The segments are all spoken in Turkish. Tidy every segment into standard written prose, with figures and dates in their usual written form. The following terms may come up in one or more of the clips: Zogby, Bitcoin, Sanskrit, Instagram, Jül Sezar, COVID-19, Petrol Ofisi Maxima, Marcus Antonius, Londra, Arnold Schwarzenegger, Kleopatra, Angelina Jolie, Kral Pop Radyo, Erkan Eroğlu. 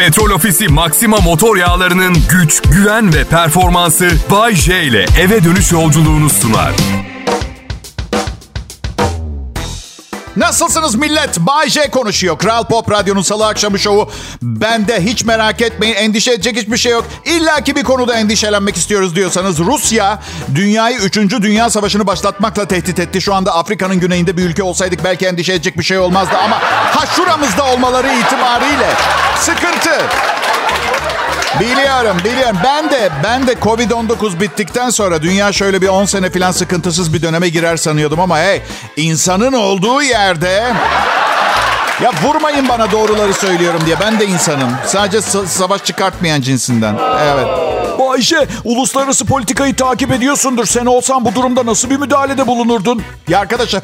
Petrol Ofisi Maxima motor yağlarının güç, güven ve performansı Bay J ile eve dönüş yolculuğunu sunar. Nasılsınız millet? Bay J konuşuyor. Kral Pop Radyo'nun Salı akşamı şovu. Bende hiç merak etmeyin. Endişe edecek hiçbir şey yok. İlla ki bir konuda endişelenmek istiyoruz diyorsanız. Rusya dünyayı 3. Dünya Savaşı'nı başlatmakla tehdit etti. Şu anda Afrika'nın güneyinde bir ülke olsaydık belki endişe edecek bir şey olmazdı. Ama şuramızda olmaları itibariyle sıkıntı. Biliyorum. Ben de Covid-19 bittikten sonra dünya şöyle bir 10 sene falan sıkıntısız bir döneme girer sanıyordum ama insanın olduğu yerde... Ya vurmayın bana doğruları söylüyorum diye. Ben de insanım. Sadece savaş çıkartmayan cinsinden. Evet. Bayşe, uluslararası politikayı takip ediyorsundur. Sen olsan bu durumda nasıl bir müdahalede bulunurdun? Ya arkadaşlar,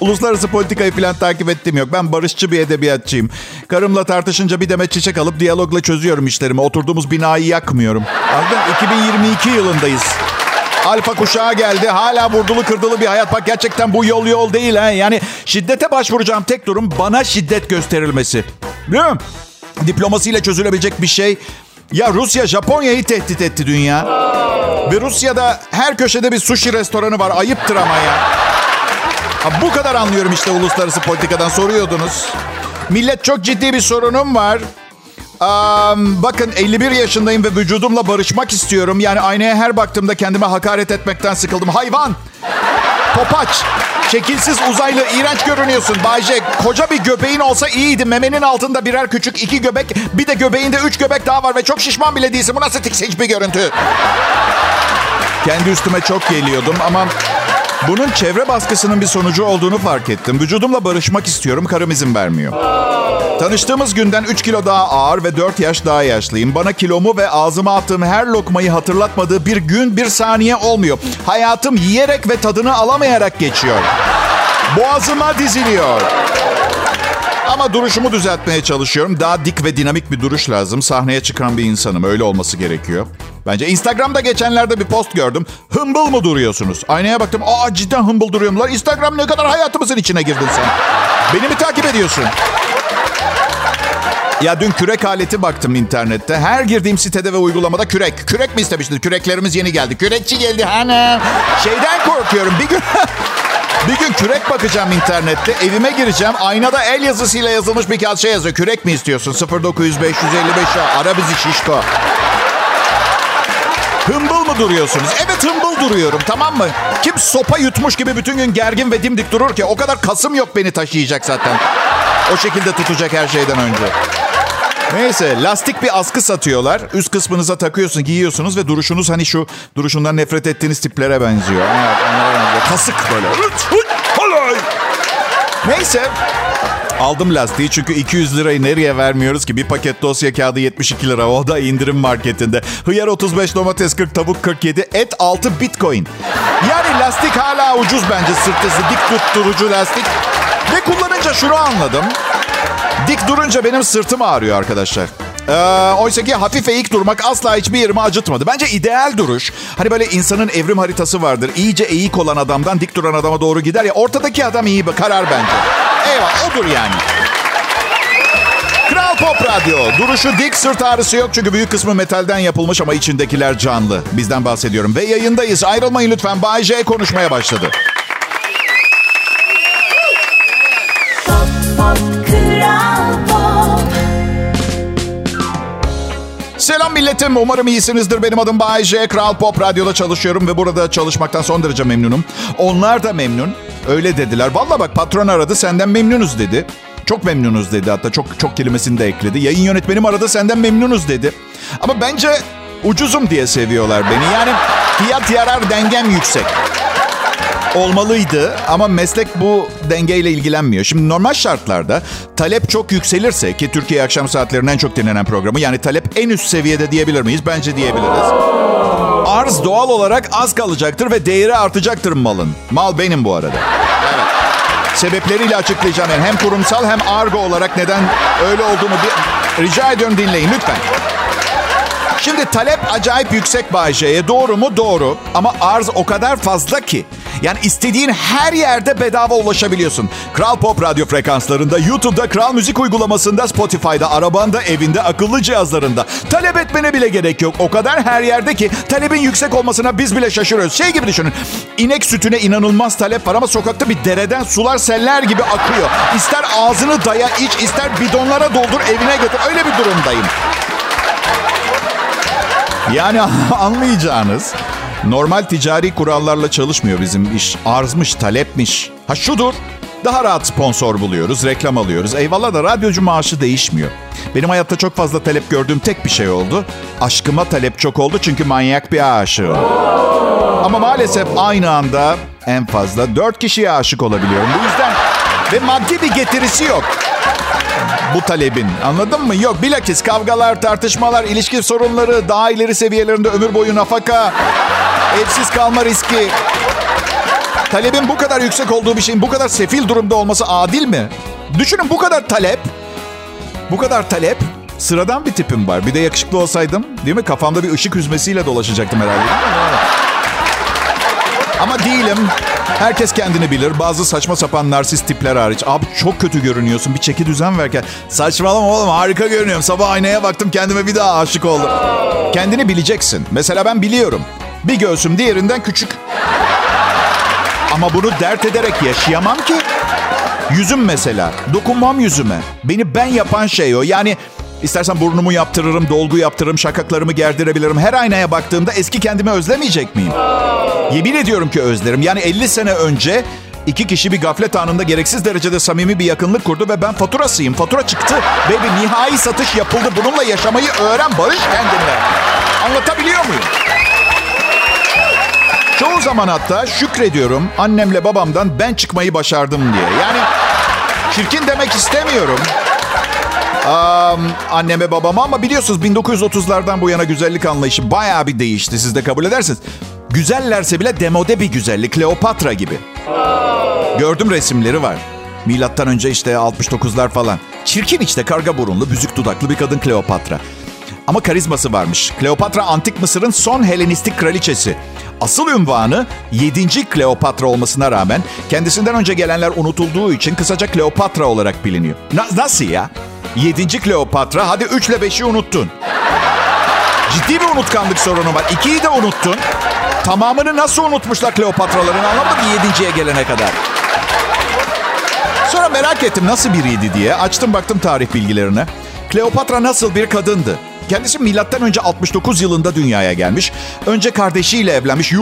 uluslararası politikayı falan takip ettiğim yok. Ben barışçı bir edebiyatçıyım. Karımla tartışınca bir demet çiçek alıp diyalogla çözüyorum işlerimi. Oturduğumuz binayı yakmıyorum. Ardından 2022 yılındayız. Alfa kuşağı geldi. Hala vurdulu kırdılı bir hayat. Bak gerçekten bu yol değil. He. Yani şiddete başvuracağım tek durum bana şiddet gösterilmesi. Biliyor musun? Diplomasiyle çözülebilecek bir şey. Ya Rusya Japonya'yı tehdit etti dünya. Ve Rusya'da her köşede bir sushi restoranı var. Ayıptır ama ya. Ha, bu kadar anlıyorum işte uluslararası politikadan, soruyordunuz. Millet, çok ciddi bir sorunum var. Bakın 51 yaşındayım ve vücudumla barışmak istiyorum. Yani aynaya her baktığımda kendime hakaret etmekten sıkıldım. Hayvan! Topaç! Şekilsiz, uzaylı, iğrenç görünüyorsun Bay J. Koca bir göbeğin olsa iyiydi. Memenin altında birer küçük 2 göbek, bir de göbeğinde 3 göbek daha var ve çok şişman bile değilsin. Bu nasıl tiksinç bir görüntü? Kendi üstüme çok geliyordum ama... Bunun çevre baskısının bir sonucu olduğunu fark ettim. Vücudumla barışmak istiyorum, karım izin vermiyor. Tanıştığımız günden 3 kilo daha ağır ve 4 yaş daha yaşlıyım. Bana kilomu ve ağzıma attığım her lokmayı hatırlatmadığı bir gün, bir saniye olmuyor. Hayatım yiyerek ve tadını alamayarak geçiyor. Boğazıma diziliyor. Ama duruşumu düzeltmeye çalışıyorum. Daha dik ve dinamik bir duruş lazım. Sahneye çıkan bir insanım. Öyle olması gerekiyor. Bence Instagram'da geçenlerde bir post gördüm. Hımbıl mı duruyorsunuz? Aynaya baktım. Aa, cidden hımbıl duruyorumlar. Instagram ne kadar hayatımızın içine girdin sen. Beni mi takip ediyorsun? Ya dün kürek aleti baktım internette. Her girdiğim sitede ve uygulamada kürek. Kürek mi istemiştiniz? Küreklerimiz yeni geldi. Kürekçi geldi. Hani şeyden korkuyorum. Bir gün kürek bakacağım internette. Evime gireceğim. Aynada el yazısıyla yazılmış bir kağıt şey yazıyor. Kürek mi istiyorsun? 0900-555'e ara bizi şişko. Hımbıl mı duruyorsunuz? Evet, hımbıl duruyorum, tamam mı? Kim sopa yutmuş gibi bütün gün gergin ve dimdik durur ki? O kadar kasım yok beni taşıyacak zaten. O şekilde tutacak her şeyden önce. Neyse, lastik bir askı satıyorlar. Üst kısmınıza takıyorsunuz, giyiyorsunuz ve duruşunuz hani şu duruşundan nefret ettiğiniz tiplere benziyor. Evet, onlara benziyor. Kasık böyle. Neyse, aldım lastiği çünkü 200 lirayı nereye vermiyoruz ki? Bir paket dosya kağıdı 72 lira. O da indirim marketinde. Hıyar 35, domates 40, tavuk 47, et 6 bitcoin. Yani lastik hala ucuz bence, sırtası dik tutturucu lastik. Ve kullanınca şunu anladım. Dik durunca benim sırtım ağrıyor arkadaşlar. Oysa ki hafif eğik durmak asla hiçbir yerimi acıtmadı. Bence ideal duruş, hani böyle insanın evrim haritası vardır. İyice eğik olan adamdan dik duran adama doğru gider ya. Ortadaki adam iyi bir karar bence. Eyvah, odur yani. Kral Pop Radyo. Duruşu dik, sırt ağrısı yok çünkü büyük kısmı metalden yapılmış ama içindekiler canlı. Bizden bahsediyorum ve yayındayız. Ayrılmayın lütfen. Bay J konuşmaya başladı. Selam milletim. Umarım iyisinizdir. Benim adım Bay J. Kral Pop Radyo'da çalışıyorum ve burada çalışmaktan son derece memnunum. Onlar da memnun. Öyle dediler. Vallahi bak, patron aradı, senden memnunuz dedi. Çok memnunuz dedi, hatta çok kelimesini de ekledi. Yayın yönetmenim aradı, senden memnunuz dedi. Ama bence ucuzum diye seviyorlar beni. Yani fiyat yarar dengem yüksek. Olmalıydı ama meslek bu dengeyle ilgilenmiyor. Şimdi normal şartlarda talep çok yükselirse, ki Türkiye akşam saatlerinin en çok dinlenen programı, yani talep en üst seviyede diyebilir miyiz? Bence diyebiliriz. Arz doğal olarak az kalacaktır ve değeri artacaktır malın. Mal benim bu arada. Evet. Sebepleriyle açıklayacağım. Yani hem kurumsal hem argo olarak neden öyle olduğunu rica ediyorum, dinleyin lütfen. Şimdi talep acayip yüksek Bahçe'ye. Doğru mu? Doğru. Ama arz o kadar fazla ki. Yani istediğin her yerde bedava ulaşabiliyorsun. Kral Pop Radyo frekanslarında, YouTube'da, Kral Müzik uygulamasında, Spotify'da, arabanda, evinde, akıllı cihazlarında. Talep etmene bile gerek yok. O kadar her yerde ki talebin yüksek olmasına biz bile şaşırıyoruz. Şey gibi düşünün. İnek sütüne inanılmaz talep var ama sokakta bir dereden sular seller gibi akıyor. İster ağzını daya iç, ister bidonlara doldur evine götür. Öyle bir durumdayım. Yani anlayacağınız, normal ticari kurallarla çalışmıyor bizim iş. Arzmış, talepmiş. Ha şudur, daha rahat sponsor buluyoruz, reklam alıyoruz. Eyvallah da radyocu maaşı değişmiyor. Benim hayatta çok fazla talep gördüğüm tek bir şey oldu. Aşkıma talep çok oldu çünkü manyak bir aşığım. Ama maalesef aynı anda en fazla 4 kişiye aşık olabiliyorum. Bu yüzden ve maddi bir getirisi yok. Bu talebin, anladın mı? Yok, bilakis kavgalar, tartışmalar, ilişki sorunları, daha ileri seviyelerinde ömür boyu nafaka, evsiz kalma riski. Talebin bu kadar yüksek olduğu bir şeyin bu kadar sefil durumda olması adil mi? Düşünün, bu kadar talep, sıradan bir tipim var. Bir de yakışıklı olsaydım, değil mi? Kafamda bir ışık hüzmesiyle dolaşacaktım herhalde. Ama değilim. Herkes kendini bilir. Bazı saçma sapan narsist tipler hariç. Abi çok kötü görünüyorsun. Bir çeki düzen verken. Saçmalama oğlum, harika görünüyorum. Sabah aynaya baktım, kendime bir daha aşık oldum. Kendini bileceksin. Mesela ben biliyorum. Bir göğsüm diğerinden küçük. Ama bunu dert ederek yaşayamam ki. Yüzüm mesela. Dokunmam yüzüme. Beni ben yapan şey o. Yani istersen burnumu yaptırırım, dolgu yaptırırım, şakaklarımı gerdirebilirim. Her aynaya baktığımda eski kendimi özlemeyecek miyim? Yemin ediyorum ki özlerim. Yani 50 sene önce 2 kişi bir gaflet anında gereksiz derecede samimi bir yakınlık kurdu ve ben faturasıyım. Fatura çıktı ve bir nihai satış yapıldı. Bununla yaşamayı öğren Barış kendine. Anlatabiliyor muyum? Çoğu zaman hatta şükrediyorum annemle babamdan ben çıkmayı başardım diye. Yani çirkin demek istemiyorum anneme babama ama biliyorsunuz 1930'lardan bu yana güzellik anlayışı bayağı bir değişti. Siz de kabul edersiniz. Güzellerse bile demode bir güzellik. Kleopatra gibi. Gördüm, resimleri var. Milattan önce işte 69'lar falan. Çirkin işte, karga burunlu, büzük dudaklı bir kadın Kleopatra. Ama karizması varmış. Kleopatra antik Mısır'ın son Helenistik kraliçesi. Asıl ünvanı 7. Kleopatra olmasına rağmen kendisinden önce gelenler unutulduğu için kısaca Kleopatra olarak biliniyor. Nasıl ya? 7. Kleopatra, hadi 3 ile 5'i unuttun. Ciddi bir unutkanlık sorunu var. 2'yi de unuttun. Tamamını nasıl unutmuşlar Kleopatraların, anlamadım 7.'ye gelene kadar. Sonra merak ettim nasıl biriydi diye. Açtım baktım tarih bilgilerine. Kleopatra nasıl bir kadındı? Kendisi milattan önce 69 yılında dünyaya gelmiş. Önce kardeşiyle evlenmiş.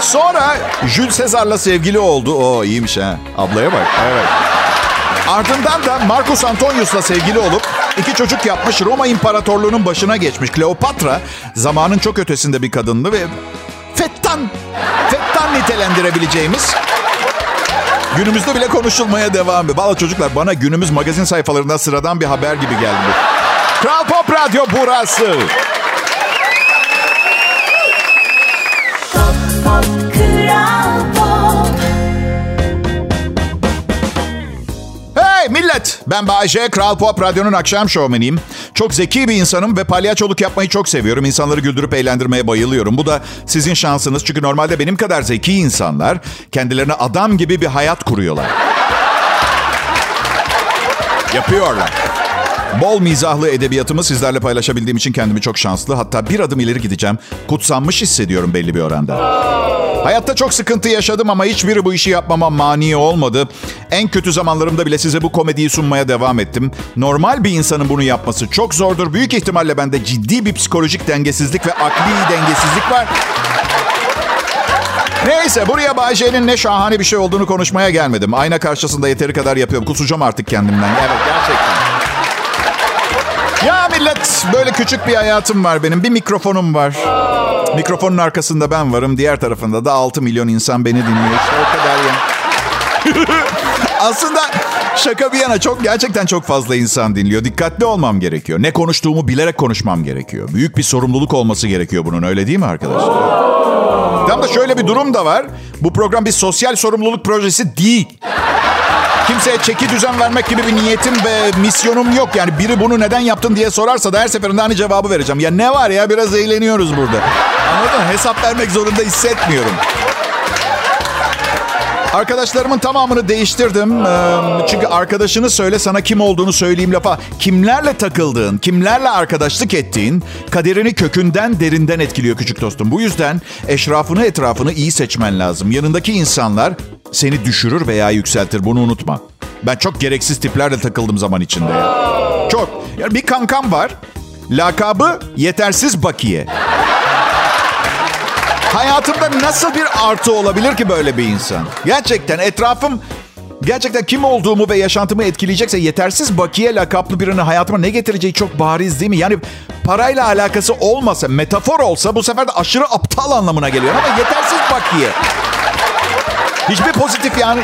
Sonra Jül Sezar'la sevgili oldu. Oo, iyiymiş ha. Ablaya bak. Evet. Ardından da Marcus Antonius'la sevgili olup 2 çocuk yapmış, Roma İmparatorluğu'nun başına geçmiş. Kleopatra zamanın çok ötesinde bir kadındı ve fettan nitelendirebileceğimiz günümüzde bile konuşulmaya devam ediyor. Vallahi çocuklar, bana günümüz magazin sayfalarından sıradan bir haber gibi geldi. Kral Pop Radyo burası. Millet, ben Bayece, Kral Pop Radyo'nun akşam şovmeniyim. Çok zeki bir insanım ve palyaçoluk yapmayı çok seviyorum. İnsanları güldürüp eğlendirmeye bayılıyorum. Bu da sizin şansınız. Çünkü normalde benim kadar zeki insanlar kendilerine adam gibi bir hayat kuruyorlar. Yapıyorlar. Bol mizahlı edebiyatımı sizlerle paylaşabildiğim için kendimi çok şanslı. Hatta bir adım ileri gideceğim. Kutsanmış hissediyorum belli bir oranda. Hayatta çok sıkıntı yaşadım ama hiçbiri bu işi yapmama mani olmadı. En kötü zamanlarımda bile size bu komediyi sunmaya devam ettim. Normal bir insanın bunu yapması çok zordur. Büyük ihtimalle bende ciddi bir psikolojik dengesizlik ve akli dengesizlik var. Neyse, buraya Bayce'nin ne şahane bir şey olduğunu konuşmaya gelmedim. Ayna karşısında yeteri kadar yapıyorum. Kusacağım artık kendimden. Evet, gerçekten. Ya millet, böyle küçük bir hayatım var benim. Bir mikrofonum var. Mikrofonun arkasında ben varım. Diğer tarafında da 6 milyon insan beni dinliyor. İşte o kadar ya. Aslında şaka bir yana, gerçekten çok fazla insan dinliyor. Dikkatli olmam gerekiyor. Ne konuştuğumu bilerek konuşmam gerekiyor. Büyük bir sorumluluk olması gerekiyor bunun, öyle değil mi arkadaşlar? Tam da şöyle bir durum da var. Bu program bir sosyal sorumluluk projesi değil. Kimseye çeki düzen vermek gibi bir niyetim ve misyonum yok. Yani biri bunu neden yaptın diye sorarsa da her seferinde aynı cevabı vereceğim. Ya ne var ya, biraz eğleniyoruz burada. Anladın mı? Hesap vermek zorunda hissetmiyorum. Arkadaşlarımın tamamını değiştirdim. Çünkü arkadaşını söyle sana kim olduğunu söyleyeyim lafa. Kimlerle takıldığın, kimlerle arkadaşlık ettiğin kaderini kökünden derinden etkiliyor küçük dostum. Bu yüzden eşrafını etrafını iyi seçmen lazım. Yanındaki insanlar seni düşürür veya yükseltir, bunu unutma. Ben çok gereksiz tiplerle takıldım zaman içinde. Çok. Yani bir kankam var. Lakabı yetersiz bakiye. Hayatımda nasıl bir artı olabilir ki böyle bir insan? Gerçekten etrafım, gerçekten kim olduğumu ve yaşantımı etkileyecekse yetersiz bakiye lakaplı birinin hayatıma ne getireceği çok bariz değil mi? Yani parayla alakası olmasa, metafor olsa bu sefer de aşırı aptal anlamına geliyor. Ama yetersiz bakiye. Hiçbir pozitif yani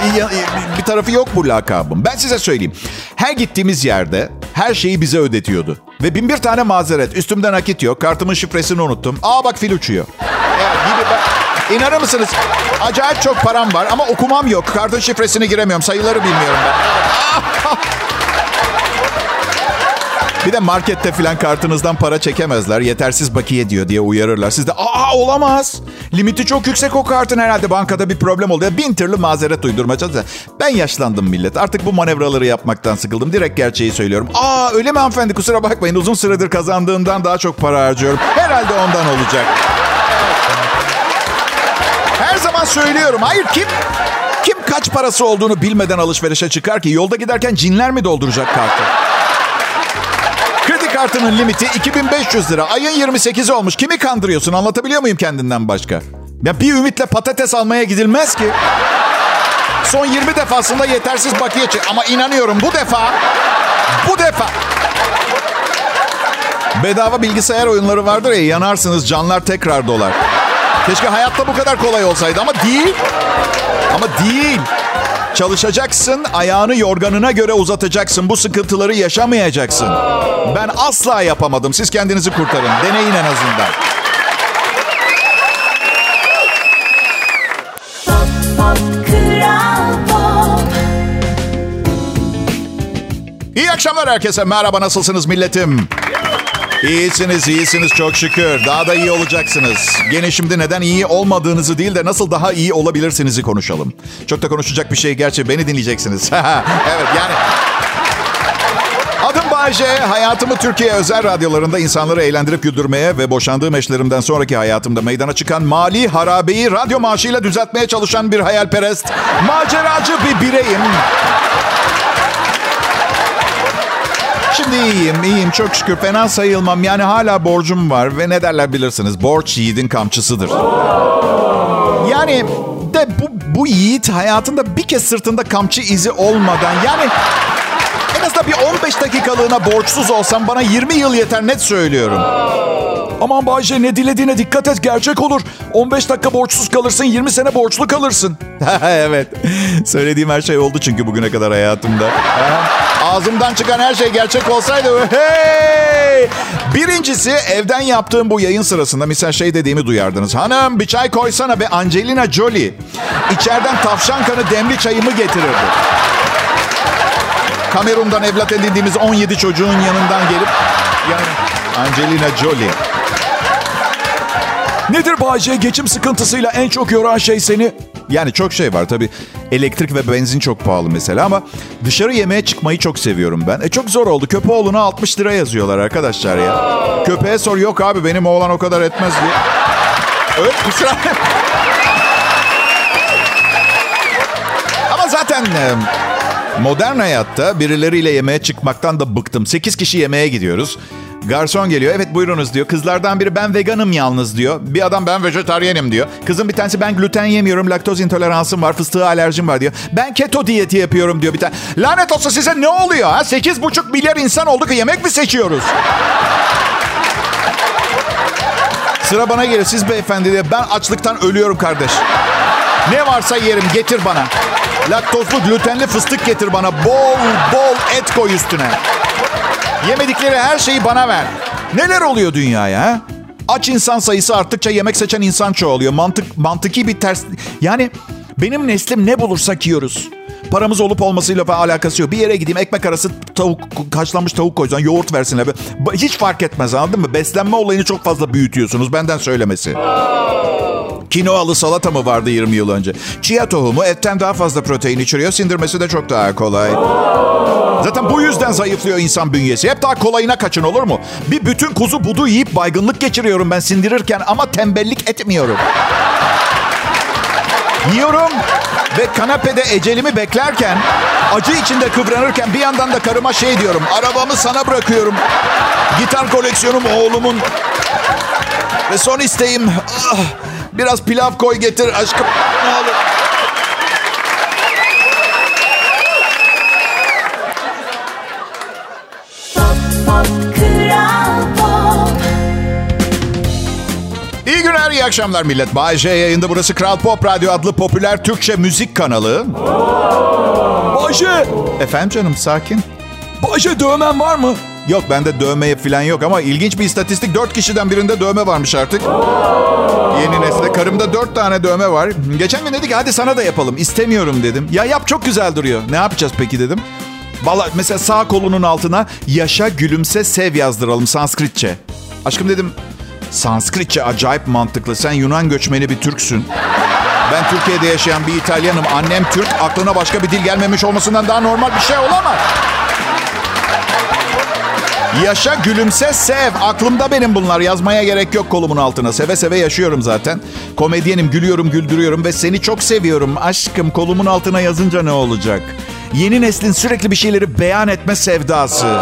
bir tarafı yok bu lakabın. Ben size söyleyeyim. Her gittiğimiz yerde her şeyi bize ödetiyordu. Ve 1001 tane mazeret. Üstümden nakit yok. Kartımın şifresini unuttum. Aa bak fil uçuyor. Gibi İnanır mısınız? Acayip çok param var ama okumam yok. Kartın şifresini giremiyorum. Sayıları bilmiyorum ben. Bir de markette filan kartınızdan para çekemezler. Yetersiz bakiye diyor diye uyarırlar. Siz de aa olamaz. Limiti çok yüksek o kartın, herhalde bankada bir problem oldu. Ya, 1000 türlü mazeret uydurmaya çalışıyor. Ben yaşlandım millet. Artık bu manevraları yapmaktan sıkıldım. Direkt gerçeği söylüyorum. Aa öyle mi hanımefendi, kusura bakmayın. Uzun süredir kazandığımdan daha çok para harcıyorum. Herhalde ondan olacak. Her zaman söylüyorum. Hayır, kim kaç parası olduğunu bilmeden alışverişe çıkar ki? Yolda giderken cinler mi dolduracak kartı? Kartının limiti 2500 lira. Ayın 28'i olmuş. Kimi kandırıyorsun? Anlatabiliyor muyum kendinden başka? Ya bir ümitle patates almaya gidilmez ki. Son 20 defasında yetersiz bakiye çık. Ama inanıyorum bu defa. Bedava bilgisayar oyunları vardır ya, yanarsınız canlar tekrar dolar. Keşke hayatta bu kadar kolay olsaydı ama değil. Ama değil. Çalışacaksın, ayağını yorganına göre uzatacaksın. Bu sıkıntıları yaşamayacaksın. Ben asla yapamadım. Siz kendinizi kurtarın. Deneyin en azından. Pop, pop, Kral Pop. İyi akşamlar herkese. Merhaba, nasılsınız milletim? İyisiniz çok şükür. Daha da iyi olacaksınız. Gene şimdi neden iyi olmadığınızı değil de nasıl daha iyi olabilirsinizi konuşalım. Çok da konuşacak bir şey, gerçi beni dinleyeceksiniz. Evet yani. Adım Bahçe. Hayatımı Türkiye özel radyolarında insanları eğlendirip güldürmeye ve boşandığım eşlerimden sonraki hayatımda meydana çıkan mali harabeyi radyo maaşıyla düzeltmeye çalışan bir hayalperest, maceracı bir bireyim. Şimdi iyiyim çok şükür, fena sayılmam. Yani hala borcum var ve ne derler bilirsiniz, borç yiğidin kamçısıdır. Yani de bu yiğit hayatında bir kez sırtında kamçı izi olmadan, yani en azından bir 15 dakikalığına borçsuz olsam bana 20 yıl yeter, net söylüyorum. Aman Bayce, ne dilediğine dikkat et, gerçek olur. 15 dakika borçsuz kalırsın, 20 sene borçlu kalırsın. Evet, söylediğim her şey oldu çünkü bugüne kadar hayatımda. Ağzımdan çıkan her şey gerçek olsaydı. Hey! Birincisi, evden yaptığım bu yayın sırasında misal şey dediğimi duyardınız. Hanım bir çay koysana be, Angelina Jolie. İçeriden tavşan kanı demli çayımı getirirdi. Kamerun'dan evlat edindiğimiz 17 çocuğun yanından gelip... Yani Angelina Jolie. Nedir Bahçe, geçim sıkıntısıyla en çok yoran şey seni? Yani çok şey var tabii. Elektrik ve benzin çok pahalı mesela ama dışarı yemeğe çıkmayı çok seviyorum ben. Çok zor oldu. Köpeğoğluna 60 lira yazıyorlar arkadaşlar ya. Köpeğe sor, yok abi benim oğlan o kadar etmez diye. Evet, kusura. Ama zaten modern hayatta birileriyle yemeğe çıkmaktan da bıktım. 8 kişi yemeğe gidiyoruz. Garson geliyor. Evet buyurunuz diyor. Kızlardan biri ben veganım yalnız diyor. Bir adam ben vejetaryenim diyor. Kızın bir tanesi ben gluten yemiyorum. Laktoz intoleransım var. Fıstığa alerjim var diyor. Ben keto diyeti yapıyorum diyor bir tane. Lanet olsa size ne oluyor ha? 8,5 milyar insan olduk. Yemek mi seçiyoruz? Sıra bana gelir. Siz beyefendi diye ben açlıktan ölüyorum kardeş. Ne varsa yerim. Getir bana. Laktozlu glutenli fıstık getir bana. Bol bol et koy üstüne. Yemedikleri her şeyi bana ver. Neler oluyor dünyaya? Ha? Aç insan sayısı arttıkça yemek seçen insan çoğalıyor. Mantıki bir ters... Yani benim neslim ne bulursak yiyoruz. Paramız olup olmasıyla alakası yok. Bir yere gideyim, ekmek arası tavuk, haşlanmış tavuk koysan, yoğurt versinler. Hiç fark etmez, anladın mı? Beslenme olayını çok fazla büyütüyorsunuz, benden söylemesi. Kinoalı salata mı vardı 20 yıl önce? Chia tohumu etten daha fazla protein içeriyor. Sindirmesi de çok daha kolay. Zaten bu yüzden zayıflıyor insan bünyesi. Hep daha kolayına kaçın, olur mu? Bir bütün kuzu budu yiyip baygınlık geçiriyorum ben sindirirken ama tembellik etmiyorum. Yiyorum ve kanapede ecelimi beklerken, acı içinde kıvranırken bir yandan da karıma şey diyorum. Arabamı sana bırakıyorum. Gitar koleksiyonum oğlumun. Ve son isteğim... Biraz pilav koy getir aşkım. Ne olur. Pop, pop, Kral Pop. İyi günler, iyi akşamlar millet. Bay J yayında, burası Kral Pop Radyo adlı popüler Türkçe müzik kanalı. Bay J. Efendim canım, sakin. Bay J, dövmen var mı? Yok, bende dövme falan yok ama ilginç bir istatistik. 4 kişiden birinde dövme varmış artık. Yeni nesle. Karımda 4 tane dövme var. Geçen gün dedi ki hadi sana da yapalım. İstemiyorum dedim. Ya yap, çok güzel duruyor. Ne yapacağız peki dedim. Vallahi mesela sağ kolunun altına yaşa, gülümse, sev yazdıralım Sanskritçe. Aşkım dedim, Sanskritçe acayip mantıklı. Sen Yunan göçmeni bir Türksün. Ben Türkiye'de yaşayan bir İtalyanım. Annem Türk. Aklına başka bir dil gelmemiş olmasından daha normal bir şey olamaz. Yaşa, gülümse, sev. Aklımda benim bunlar. Yazmaya gerek yok kolumun altına. Seve seve yaşıyorum zaten. Komedyenim, gülüyorum, güldürüyorum ve seni çok seviyorum. Aşkım, kolumun altına yazınca ne olacak? Yeni neslin sürekli bir şeyleri beyan etme sevdası.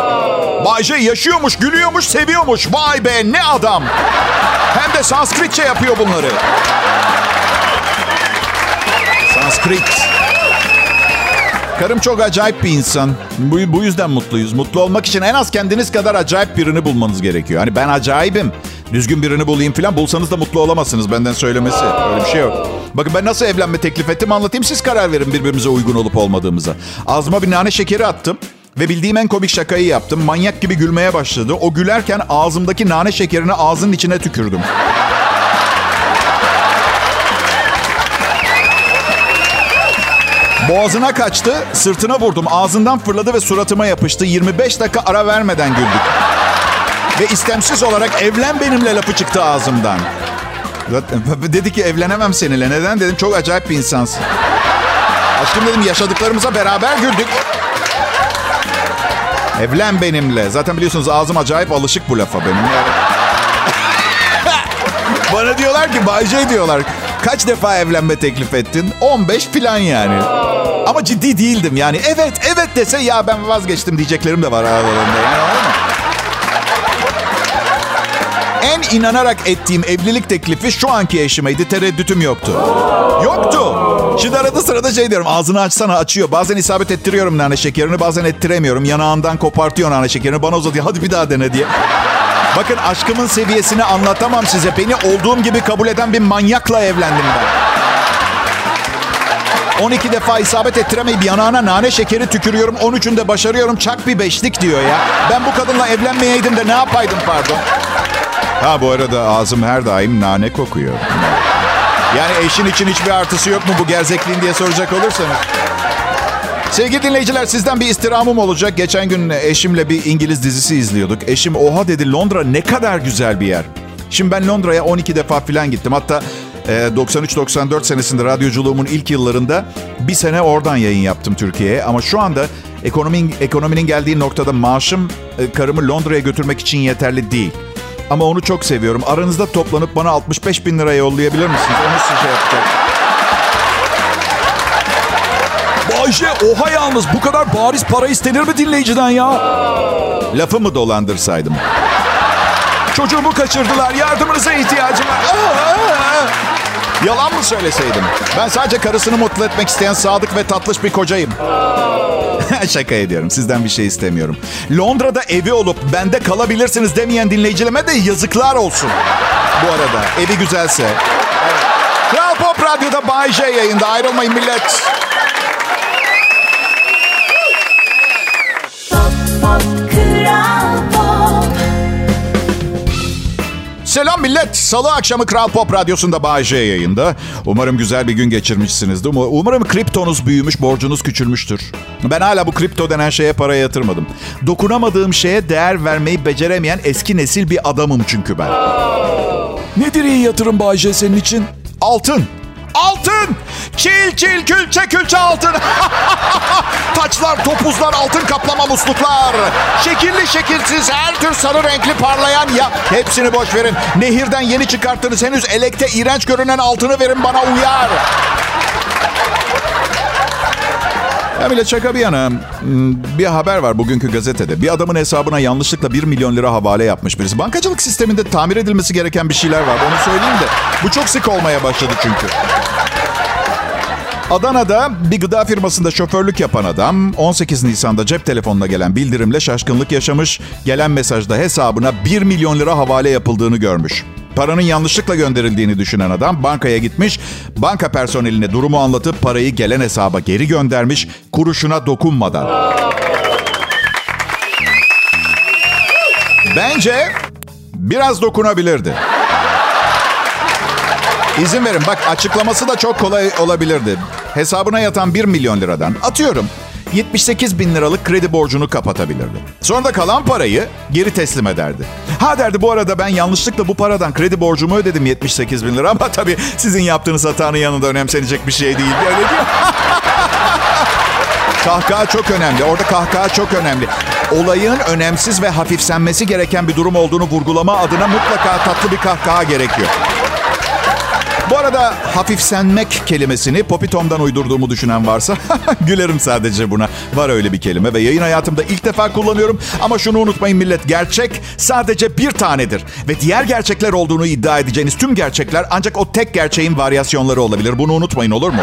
Bay J yaşıyormuş, gülüyormuş, seviyormuş. Vay be, ne adam. Hem de Sanskritçe yapıyor bunları. Sanskrit. Karım çok acayip bir insan. Bu yüzden mutluyuz. Mutlu olmak için en az kendiniz kadar acayip birini bulmanız gerekiyor. Hani ben acayibim, düzgün birini bulayım falan, bulsanız da mutlu olamazsınız, benden söylemesi. Öyle bir şey yok. Bakın ben nasıl evlenme teklif ettim anlatayım. Siz karar verin birbirimize uygun olup olmadığımıza. Ağzıma bir nane şekeri attım ve bildiğim en komik şakayı yaptım. Manyak gibi gülmeye başladı. O gülerken ağzımdaki nane şekerini ağzının içine tükürdüm. Boğazına kaçtı, sırtına vurdum. Ağzından fırladı ve suratıma yapıştı. 25 dakika ara vermeden güldük. Ve istemsiz olarak evlen benimle lafı çıktı ağzımdan. Dedi ki evlenemem seninle. Neden dedim, çok acayip bir insansın. Aşkım dedim, yaşadıklarımıza beraber güldük. Evlen benimle. Zaten biliyorsunuz ağzım acayip alışık bu lafa benim. Bana diyorlar ki Bay J diyorlar. Kaç defa evlenme teklif ettin? 15 falan yani. Ama ciddi değildim yani. Evet, evet dese ya ben vazgeçtim diyeceklerim de var aralarında. Yani öyle mi? En inanarak ettiğim evlilik teklifi şu anki eşimeydi. Tereddütüm yoktu. Yoktu. Şimdi arada sırada şey diyorum. Ağzını açsana, açıyor. Bazen isabet ettiriyorum nane şekerini. Bazen ettiremiyorum. Yanağından kopartıyor nane şekerini. Bana uzatıyor. Hadi bir daha dene diye. Bakın aşkımın seviyesini anlatamam size. Beni olduğum gibi kabul eden bir manyakla evlendim ben. 12 defa isabet ettiremeyip yanağına nane şekeri tükürüyorum. 13'ünde başarıyorum. Çak bir beşlik diyor ya. Ben bu kadınla evlenmeyeydim de ne yapaydım pardon. Ha bu arada ağzım her daim nane kokuyor. Yani eşin için hiçbir artısı yok mu bu gerzekliğin diye soracak olursanız. Sevgili dinleyiciler, sizden bir istirhamım olacak. Geçen gün eşimle bir İngiliz dizisi izliyorduk. Eşim oha dedi, Londra ne kadar güzel bir yer. Şimdi ben Londra'ya 12 defa falan gittim. Hatta 93-94 senesinde radyoculuğumun ilk yıllarında bir sene oradan yayın yaptım Türkiye'ye. Ama şu anda ekonominin geldiği noktada maaşım karımı Londra'ya götürmek için yeterli değil. Ama onu çok seviyorum. Aranızda toplanıp bana 65.000 lira yollayabilir misiniz? Onu size yapacağım. Ayşe, oha yalnız bu kadar bariz para istenir mi dinleyiciden ya? Lafı mı dolandırsaydım? Çocuğumu kaçırdılar, yardımınıza ihtiyacım var. Yalan mı söyleseydim? Ben sadece karısını mutlu etmek isteyen sadık ve tatlış bir kocayım. Şaka ediyorum, sizden bir şey istemiyorum. Londra'da evi olup bende kalabilirsiniz demeyen dinleyicileme de yazıklar olsun. Bu arada evi güzelse. Evet. Kral Pop Radyo'da Bay J yayında, ayrılmayın millet. Pop, Kral Pop. Selam millet. Salı akşamı Kral Pop Radyosu'nda Bağcay yayında. Umarım güzel bir gün geçirmişsinizdir. Umarım kriptonuz büyümüş, borcunuz küçülmüştür. Ben hala bu kripto denen şeye para yatırmadım. Dokunamadığım şeye değer vermeyi beceremeyen eski nesil bir adamım çünkü ben. Nedir iyi yatırım Bağcay senin için? Altın. Altın! Çil külçe altın. Taçlar, topuzlar, altın kaplama musluklar. Şekilli şekilsiz her tür sarı renkli parlayan ya. Hepsini boş verin. Nehirden yeni çıkarttınız. Henüz elekte iğrenç görünen altını verin bana uyar. Ya bile şaka bir yana, bir haber var bugünkü gazetede. Bir adamın hesabına yanlışlıkla 1 milyon lira havale yapmış birisi. Bankacılık sisteminde tamir edilmesi gereken bir şeyler var. Onu söyleyeyim de. Bu çok sık olmaya başladı çünkü. Adana'da bir gıda firmasında şoförlük yapan adam 18 Nisan'da cep telefonuna gelen bildirimle şaşkınlık yaşamış. Gelen mesajda hesabına 1 milyon lira havale yapıldığını görmüş. Paranın yanlışlıkla gönderildiğini düşünen adam bankaya gitmiş. Banka personeline durumu anlatıp parayı gelen hesaba geri göndermiş. Kuruşuna dokunmadan. Bence biraz dokunabilirdi. İzin verin. Bak açıklaması da çok kolay olabilirdi. Hesabına yatan 1 milyon liradan atıyorum 78 bin liralık kredi borcunu kapatabilirdi. Sonra da kalan parayı geri teslim ederdi. Ha derdi, bu arada ben yanlışlıkla bu paradan kredi borcumu ödedim 78 bin lira. Ama tabii sizin yaptığınız hatanın yanında önemsenecek bir şey değil. Öyle değil mi? Kahkaha çok önemli. Orada kahkaha çok önemli. Olayın önemsiz ve hafifsenmesi gereken bir durum olduğunu vurgulama adına mutlaka tatlı bir kahkaha gerekiyor. Bu arada hafifsenmek kelimesini Popitom'dan uydurduğumu düşünen varsa gülerim sadece buna. Var öyle bir kelime ve yayın hayatımda ilk defa kullanıyorum. Ama şunu unutmayın millet, gerçek sadece bir tanedir. Ve diğer gerçekler olduğunu iddia edeceğiniz tüm gerçekler ancak o tek gerçeğin varyasyonları olabilir. Bunu unutmayın, olur mu?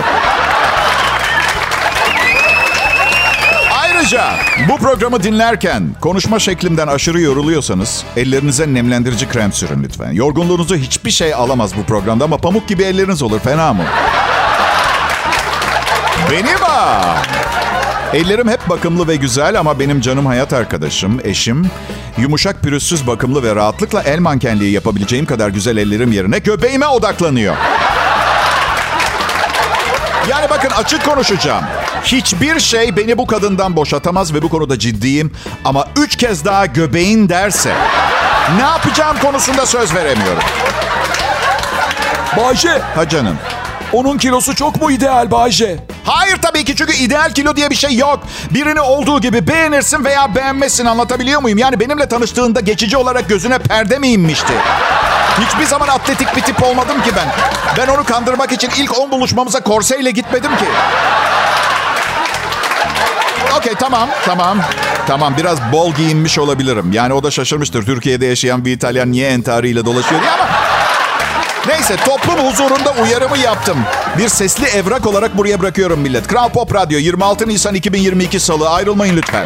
Ayrıca bu programı dinlerken konuşma şeklimden aşırı yoruluyorsanız ellerinize nemlendirici krem sürün lütfen. Yorgunluğunuzu hiçbir şey alamaz bu programda ama pamuk gibi elleriniz olur, fena mı? Benim ellerim hep bakımlı ve güzel ama benim canım hayat arkadaşım, eşim, yumuşak pürüzsüz bakımlı ve rahatlıkla el mankenliği yapabileceğim kadar güzel ellerim yerine göbeğime odaklanıyor. Yani bakın, açık konuşacağım. Hiçbir şey beni bu kadından boşatamaz ve bu konuda ciddiyim. Ama 3 kez daha göbeğin derse ne yapacağım konusunda söz veremiyorum. Bahçe. Ha canım. Onun kilosu çok mu ideal Bahçe? Hayır tabii ki, çünkü ideal kilo diye bir şey yok. Birini olduğu gibi beğenirsin veya beğenmezsin, anlatabiliyor muyum? Yani benimle tanıştığında geçici olarak gözüne perde mi inmişti? Hiçbir zaman atletik bir tip olmadım ki ben. Ben onu kandırmak için ilk 10 buluşmamıza korseyle gitmedim ki. Okey, tamam. Biraz bol giyinmiş olabilirim. Yani o da şaşırmıştır. Türkiye'de yaşayan bir İtalyan niye entariyle dolaşıyor diye ama... Neyse, toplum huzurunda uyarımı yaptım. Bir sesli evrak olarak buraya bırakıyorum millet. Kral Pop Radyo, 26 Nisan 2022 Salı. Ayrılmayın lütfen.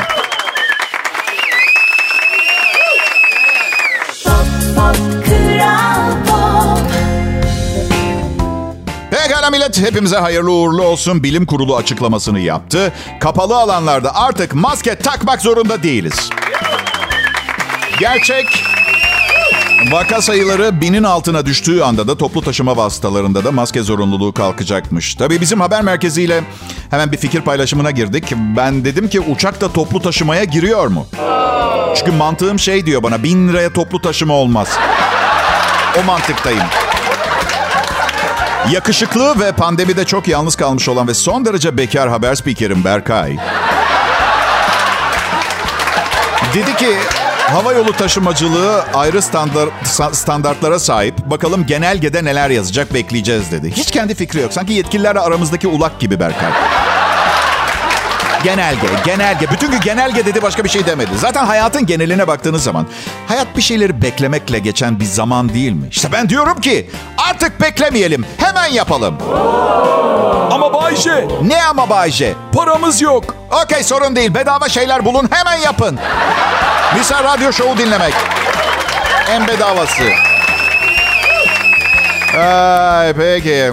Pekala millet, hepimize hayırlı uğurlu olsun. Bilim Kurulu açıklamasını yaptı. Kapalı alanlarda artık maske takmak zorunda değiliz. Gerçek, vaka sayıları 1000'in altına düştüğü anda da toplu taşıma vasıtalarında da maske zorunluluğu kalkacakmış. Tabii bizim haber merkeziyle hemen bir fikir paylaşımına girdik. Ben dedim ki uçak da toplu taşımaya giriyor mu? Çünkü mantığım şey diyor bana, 1000 liraya toplu taşıma olmaz. O mantıktayım. Yakışıklı ve pandemide çok yalnız kalmış olan ve son derece bekar haber spikerim Berkay dedi ki havayolu taşımacılığı ayrı standartlara sahip. Bakalım genelgede neler yazacak, bekleyeceğiz dedi. Hiç kendi fikri yok. Sanki yetkililerle aramızdaki ulak gibi Berkay. Genelge. Bütün gün genelge dedi, başka bir şey demedi. Zaten hayatın geneline baktığınız zaman hayat bir şeyleri beklemekle geçen bir zaman değil mi? İşte ben diyorum ki artık beklemeyelim, hemen yapalım. Ama Bayce. Ne ama Bayce? Paramız yok. Okey, sorun değil, bedava şeyler bulun, hemen yapın. Misal radyo şovu dinlemek. En bedavası. Ay peki.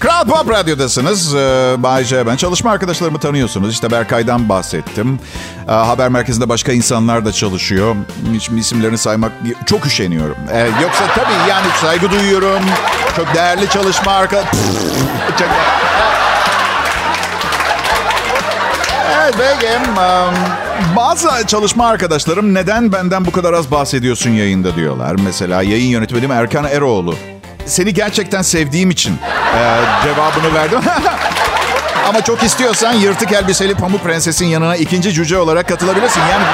Kral Pop Radyo'dasınız. Bayce ben. Çalışma arkadaşlarımı tanıyorsunuz. İşte Berkay'dan bahsettim. Haber merkezinde başka insanlar da çalışıyor. Hiç isimlerini saymak çok üşeniyorum. Yoksa tabii yani saygı duyuyorum. Çok değerli çalışma arkadaşım. Evet Begim. Bazı çalışma arkadaşlarım neden benden bu kadar az bahsediyorsun yayında diyorlar. Mesela yayın yönetmenim Erkan Eroğlu. Seni gerçekten sevdiğim için cevabını verdim. Ama çok istiyorsan yırtık elbiseli Pamuk Prenses'in yanına ikinci cüce olarak katılabilirsin. Yani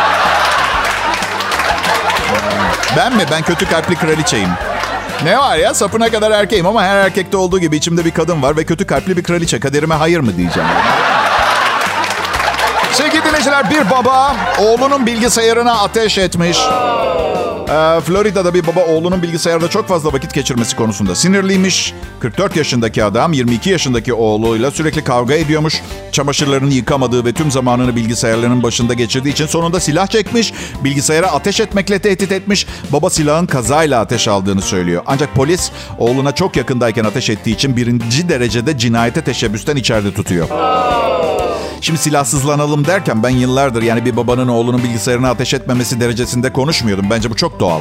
ben mi? Ben kötü kalpli kraliçeyim. Ne var ya? Sapına kadar erkeğim ama her erkekte olduğu gibi içimde bir kadın var ve kötü kalpli bir kraliçe. Kaderime hayır mı diyeceğim? Sevgili dinleyiciler, bir baba oğlunun bilgisayarına ateş etmiş. Florida'da bir baba oğlunun bilgisayarda çok fazla vakit geçirmesi konusunda sinirliymiş. 44 yaşındaki adam 22 yaşındaki oğluyla sürekli kavga ediyormuş. Çamaşırlarını yıkamadığı ve tüm zamanını bilgisayarlarının başında geçirdiği için sonunda silah çekmiş. Bilgisayara ateş etmekle tehdit etmiş. Baba silahın kazayla ateş aldığını söylüyor. Ancak polis oğluna çok yakındayken ateş ettiği için birinci derecede cinayete teşebbüsten içeride tutuyor. Şimdi silahsızlanalım derken ben yıllardır yani bir babanın oğlunun bilgisayarına ateş etmemesi derecesinde konuşmuyordum. Bence bu çok doğal.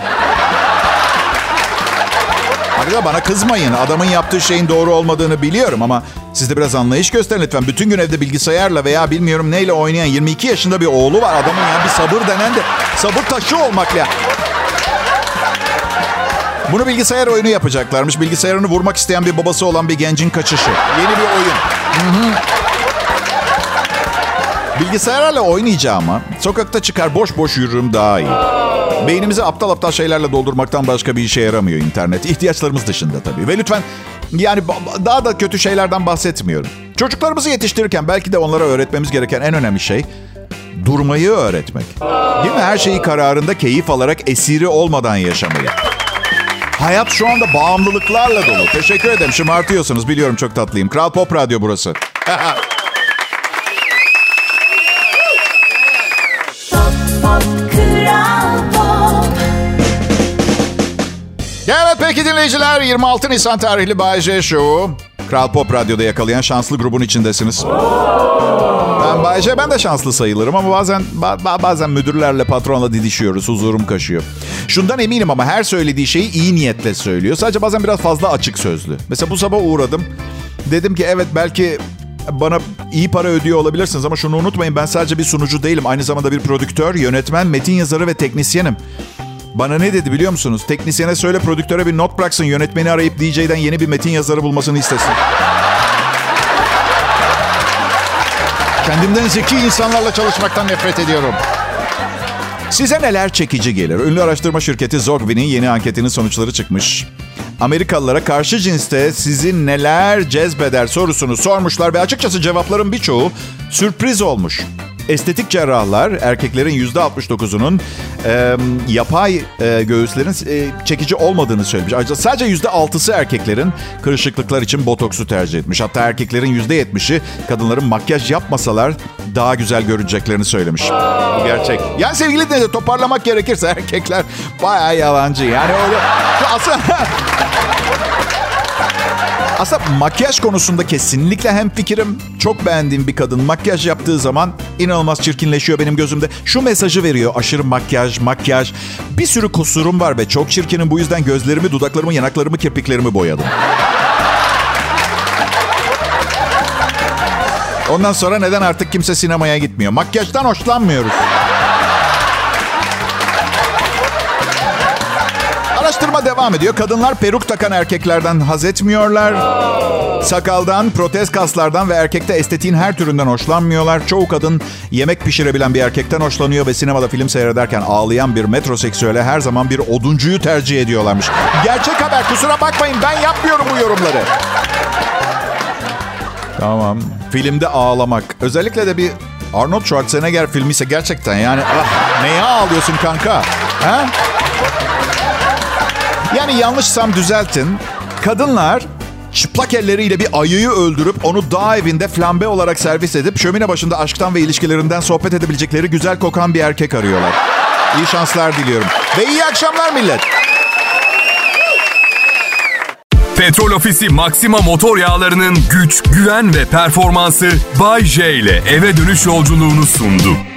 Arkadaşlar bana kızmayın. Adamın yaptığı şeyin doğru olmadığını biliyorum ama siz de biraz anlayış gösterin lütfen. Bütün gün evde bilgisayarla veya bilmiyorum neyle oynayan 22 yaşında bir oğlu var. Adamın yani bir sabır denen de sabır taşı olmakla. Bunu bilgisayar oyunu yapacaklarmış. Bilgisayarını vurmak isteyen bir babası olan bir gencin kaçışı. Yeni bir oyun. Hı-hı. Bilgisayarla oynayacağıma sokakta çıkar boş boş yürürüm daha iyi. Beynimizi aptal aptal şeylerle doldurmaktan başka bir işe yaramıyor internet. İhtiyaçlarımız dışında tabii. Ve lütfen yani daha da kötü şeylerden bahsetmiyorum. Çocuklarımızı yetiştirirken belki de onlara öğretmemiz gereken en önemli şey durmayı öğretmek. Değil mi? Her şeyi kararında keyif alarak esiri olmadan yaşamayı. Hayat şu anda bağımlılıklarla dolu. Teşekkür ederim. Şımartıyorsunuz. Biliyorum çok tatlıyım. Kral Pop Radyo burası. Evet peki dinleyiciler, 26 Nisan tarihli Bay J Show'u Kral Pop Radyo'da yakalayan şanslı grubun içindesiniz. Ben Bay J, ben de şanslı sayılırım ama bazen müdürlerle, patronla didişiyoruz, huzurum kaçıyor. Şundan eminim ama her söylediği şeyi iyi niyetle söylüyor. Sadece bazen biraz fazla açık sözlü. Mesela bu sabah uğradım. Dedim ki evet belki bana iyi para ödüyor olabilirsiniz ama şunu unutmayın, ben sadece bir sunucu değilim. Aynı zamanda bir prodüktör, yönetmen, metin yazarı ve teknisyenim. Bana ne dedi biliyor musunuz? Teknisyene söyle prodüktöre bir not bıraksın. Yönetmeni arayıp DJ'den yeni bir metin yazarı bulmasını istesin. Kendimden zeki insanlarla çalışmaktan nefret ediyorum. Size neler çekici gelir? Ünlü araştırma şirketi Zogby'nin yeni anketinin sonuçları çıkmış. Amerikalılara karşı cinste sizi neler cezbeder sorusunu sormuşlar ve açıkçası cevapların birçoğu sürpriz olmuş. Estetik cerrahlar erkeklerin %69'unun yapay göğüslerin çekici olmadığını söylemiş. Ayrıca sadece %6'sı erkeklerin kırışıklıklar için botoksu tercih etmiş. Hatta erkeklerin %70'i kadınların makyaj yapmasalar daha güzel görüneceklerini söylemiş. Bu gerçek. Yani sevgili dinleyiciler, toparlamak gerekirse erkekler bayağı yalancı. Yani öyle Aslında makyaj konusunda kesinlikle hemfikirim. Çok beğendiğim bir kadın makyaj yaptığı zaman inanılmaz çirkinleşiyor benim gözümde. Şu mesajı veriyor: aşırı makyaj. Bir sürü kusurum var ve çok çirkinim, bu yüzden gözlerimi, dudaklarımı, yanaklarımı, kirpiklerimi boyadım. Ondan sonra neden artık kimse sinemaya gitmiyor? Makyajdan hoşlanmıyoruz. Araştırma devam ediyor. Kadınlar peruk takan erkeklerden haz etmiyorlar. Sakaldan, protez kaslardan ve erkekte estetiğin her türünden hoşlanmıyorlar. Çoğu kadın yemek pişirebilen bir erkekten hoşlanıyor ve sinemada film seyrederken ağlayan bir metroseksüele her zaman bir oduncuyu tercih ediyorlarmış. Gerçek haber, kusura bakmayın, ben yapmıyorum bu yorumları. Tamam. Filmde ağlamak. Özellikle de bir Arnold Schwarzenegger filmi ise gerçekten yani neye ağlıyorsun kanka? Ha? Yani yanlışsam düzeltin. Kadınlar çıplak elleriyle bir ayıyı öldürüp onu dağ evinde flambe olarak servis edip şömine başında aşktan ve ilişkilerinden sohbet edebilecekleri güzel kokan bir erkek arıyorlar. İyi şanslar diliyorum. Ve iyi akşamlar millet. Petrol Ofisi Maxima motor yağlarının güç, güven ve performansı Bay J ile eve dönüş yolculuğunu sundu.